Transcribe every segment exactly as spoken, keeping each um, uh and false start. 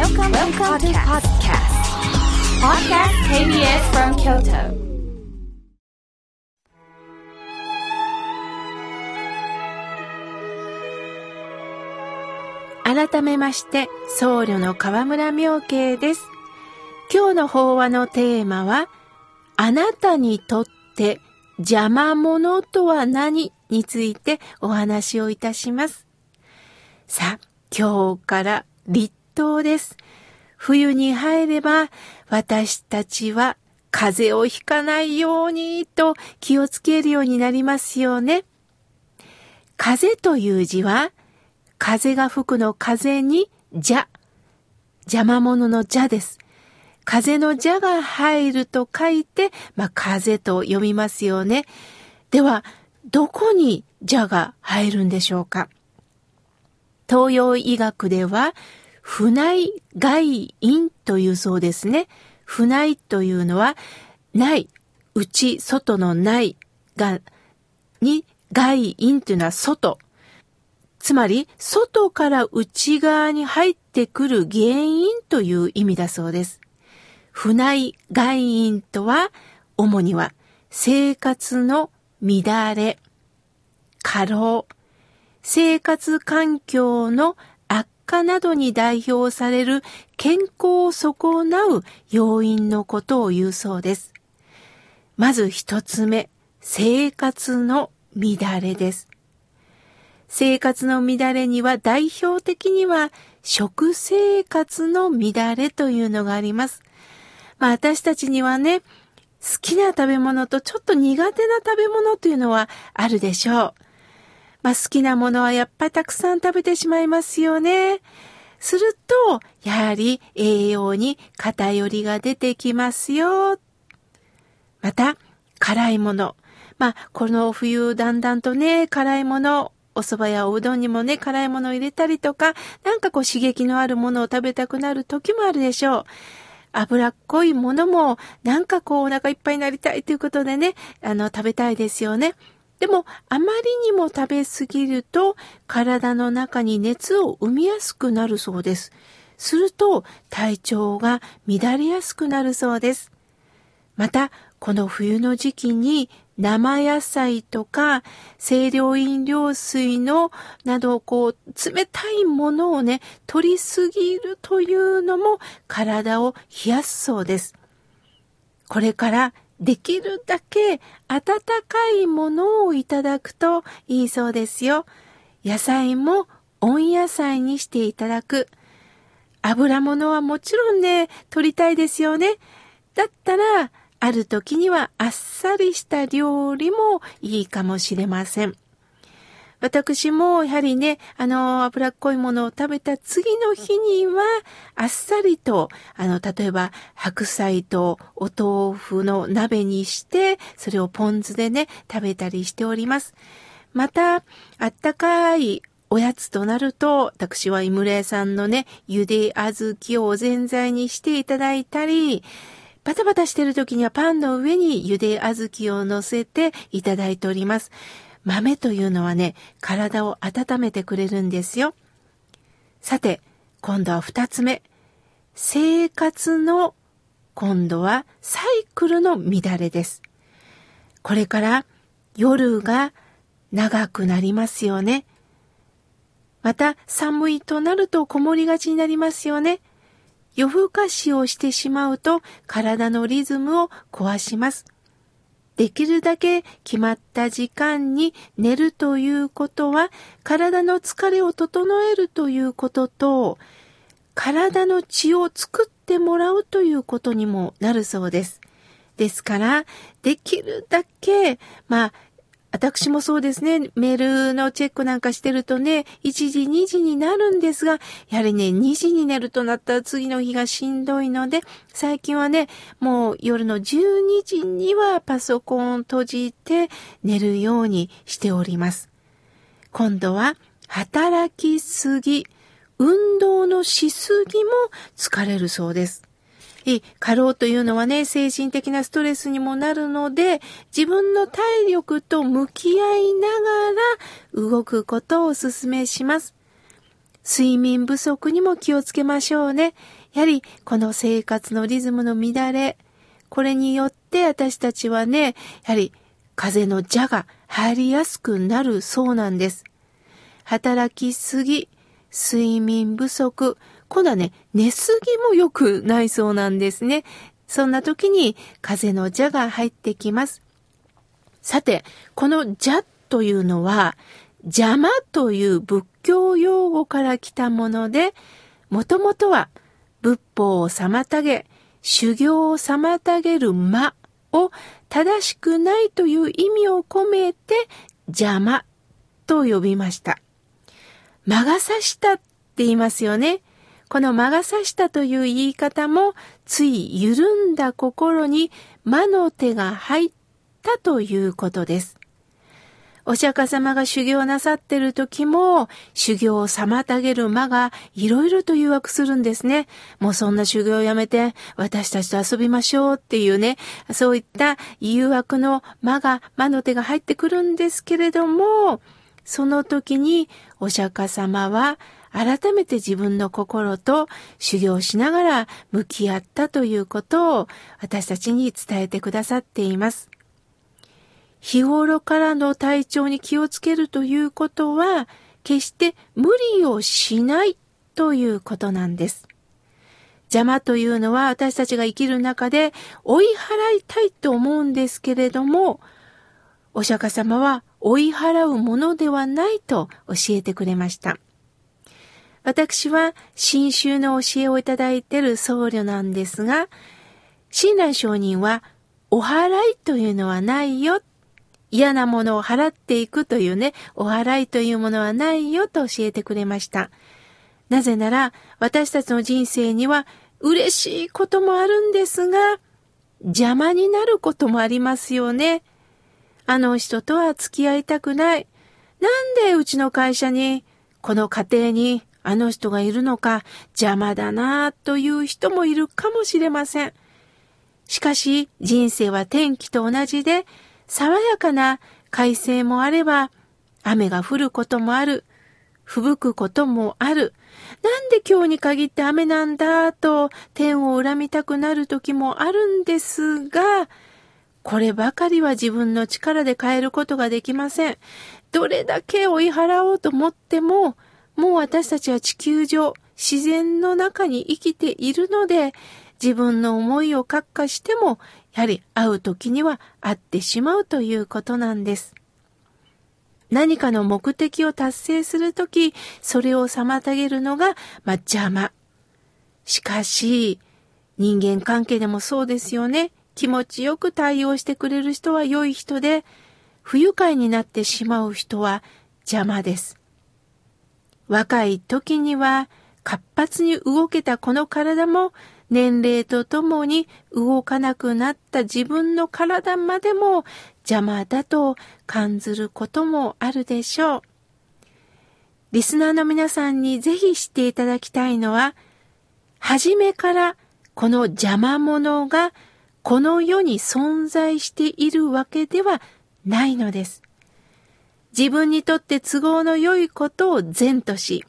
Welcome to the podcast. Podcast ケービーエス from Kyoto. 改めまして、僧侶の河村妙慶です。今日の法話のテーマは、あなたにとって邪魔者とは何についてお話をいたします。さあ、今日から立冬です。冬に入れば私たちは風邪をひかないようにと気をつけるようになりますよね。風という字は風が吹くの風に邪、邪魔者の邪です。風の邪が入ると書いて、まあ、風と読みますよね。では、どこに邪が入るんでしょうか。東洋医学では、不内外因というそうですね。不内というのは、内、内、外の内が、に、外因というのは外。つまり、外から内側に入ってくる原因という意味だそうです。不内外因とは、主には、生活の乱れ、過労、生活環境の悪化などに代表される健康を損なう要因のことを言うそうです。まず一つ目、生活の乱れです。生活の乱れには代表的には食生活の乱れというのがあります。まあ私たちにはね、好きな食べ物とちょっと苦手な食べ物というのはあるでしょう。まあ、好きなものはやっぱりたくさん食べてしまいますよね。するとやはり栄養に偏りが出てきますよ。また辛いもの、まあこの冬だんだんとね辛いもの、お蕎麦やおうどんにもね辛いものを入れたりとか、なんかこう刺激のあるものを食べたくなる時もあるでしょう。脂っこいものもなんかこうお腹いっぱいになりたいということでね、あの食べたいですよね。でもあまりにも食べ過ぎると体の中に熱を生みやすくなるそうです。すると体調が乱れやすくなるそうです。またこの冬の時期に生野菜とか清涼飲料水のなどこう冷たいものをね取りすぎるというのも体を冷やすそうです。これからできるだけ温かいものをいただくといいそうですよ。野菜も温野菜にしていただく。油物はもちろんね、取りたいですよね。だったら、ある時にはあっさりした料理もいいかもしれません。私もやはりね、あの、脂っこいものを食べた次の日には、あっさりと、あの、例えば、白菜とお豆腐の鍋にして、それをポン酢でね、食べたりしております。また、あったかいおやつとなると、私は井村屋さんのね、ゆで小豆をおぜんざいにしていただいたり、バタバタしてる時にはパンの上にゆで小豆を乗せていただいております。豆というのはね、体を温めてくれるんですよ。さて、今度は二つ目。生活の、今度はサイクルの乱れです。これから夜が長くなりますよね。また、寒いとなるとこもりがちになりますよね。夜更かしをしてしまうと体のリズムを壊します。できるだけ決まった時間に寝るということは、体の疲れを整えるということと、体の血を作ってもらうということにもなるそうです。ですから、できるだけ、まあ、私もそうですね、メールのチェックなんかしてるとね、いちじ、にじになるんですが、やはりね、にじに寝るとなったら次の日がしんどいので、最近はね、もう夜のじゅうにじにはパソコンを閉じて寝るようにしております。今度は、働きすぎ、運動のしすぎも疲れるそうです。過労というのはね、精神的なストレスにもなるので、自分の体力と向き合いながら動くことをお勧めします。睡眠不足にも気をつけましょうね。やはりこの生活のリズムの乱れ、これによって私たちはね、やはり風邪の邪が入りやすくなるそうなんです。働きすぎ、睡眠不足、今度はね、寝すぎも良くないそうなんですね。そんな時に風邪の邪が入ってきます。さて、この邪というのは、邪魔という仏教用語から来たもので、もともとは仏法を妨げ、修行を妨げる魔を正しくないという意味を込めて邪魔と呼びました。魔が差したって言いますよね。この魔が差したという言い方も、つい緩んだ心に魔の手が入ったということです。お釈迦様が修行なさってる時も、修行を妨げる魔がいろいろと誘惑するんですね。もうそんな修行をやめて私たちと遊びましょうっていうね、そういった誘惑の魔が、魔の手が入ってくるんですけれども、その時にお釈迦様は改めて自分の心と修行しながら向き合ったということを私たちに伝えてくださっています。日頃からの体調に気をつけるということは、決して無理をしないということなんです。邪魔というのは私たちが生きる中で追い払いたいと思うんですけれども、お釈迦様は追い払うものではないと教えてくれました。私は真宗の教えをいただいている僧侶なんですが、親鸞上人はお祓いというのはないよ、嫌なものを払っていくというね、お祓いというものはないよと教えてくれました。なぜなら、私たちの人生には嬉しいこともあるんですが、邪魔になることもありますよね。あの人とは付き合いたくない。なんでうちの会社に、この家庭にあの人がいるのか、邪魔だなという人もいるかもしれません。しかし、人生は天気と同じで、爽やかな快晴もあれば、雨が降ることもある、吹雪くこともある。なんで今日に限って雨なんだと天を恨みたくなる時もあるんですが、こればかりは自分の力で変えることができません。どれだけ追い払おうと思っても、もう私たちは地球上、自然の中に生きているので、自分の思いを攫かしても、やはり会う時には会ってしまうということなんです。何かの目的を達成するとき、それを妨げるのが、まあ、邪魔。しかし、人間関係でもそうですよね。気持ちよく対応してくれる人は良い人で、不愉快になってしまう人は邪魔です。若い時には活発に動けたこの体も、年齢とともに動かなくなった自分の体までも邪魔だと感じることもあるでしょう。リスナーの皆さんにぜひ知っていただきたいのは、初めからこの邪魔者がこの世に存在しているわけではないのです。自分にとって都合の良いことを善とし、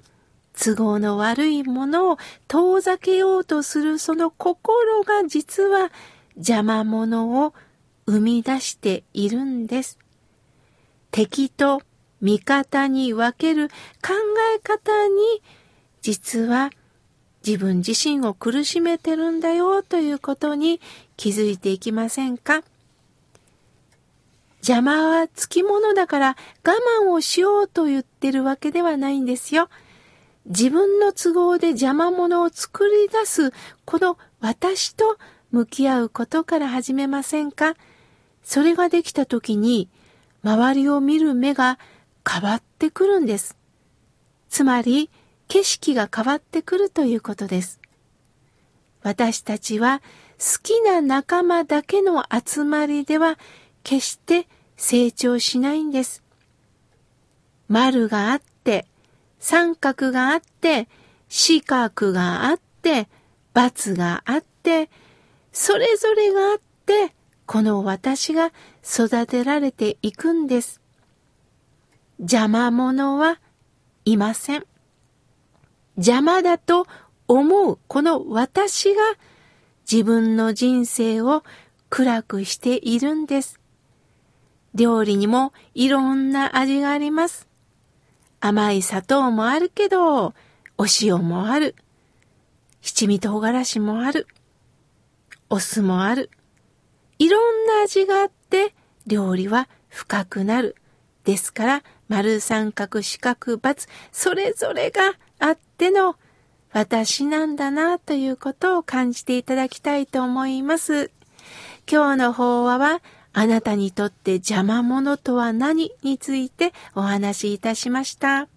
都合の悪いものを遠ざけようとするその心が実は邪魔者を生み出しているんです。敵と味方に分ける考え方に実は自分自身を苦しめてるんだよということに気づいていきませんか？邪魔はつきものだから我慢をしようと言ってるわけではないんですよ。自分の都合で邪魔者を作り出すこの私と向き合うことから始めませんか？それができた時に周りを見る目が変わってくるんです。つまり景色が変わってくるということです。私たちは好きな仲間だけの集まりでは決して成長しないんです。丸があって、三角があって、四角があって、×があって、それぞれがあって、この私が育てられていくんです。邪魔者はいません。邪魔だと思うこの私が自分の人生を暗くしているんです。料理にもいろんな味があります。甘い砂糖もあるけど、お塩もある。七味唐辛子もある。お酢もある。いろんな味があって料理は深くなる。ですから丸三角四角×それぞれがあっての私なんだなということを感じていただきたいと思います。今日の法話はあなたにとって邪魔者とは何についてお話しいたしました。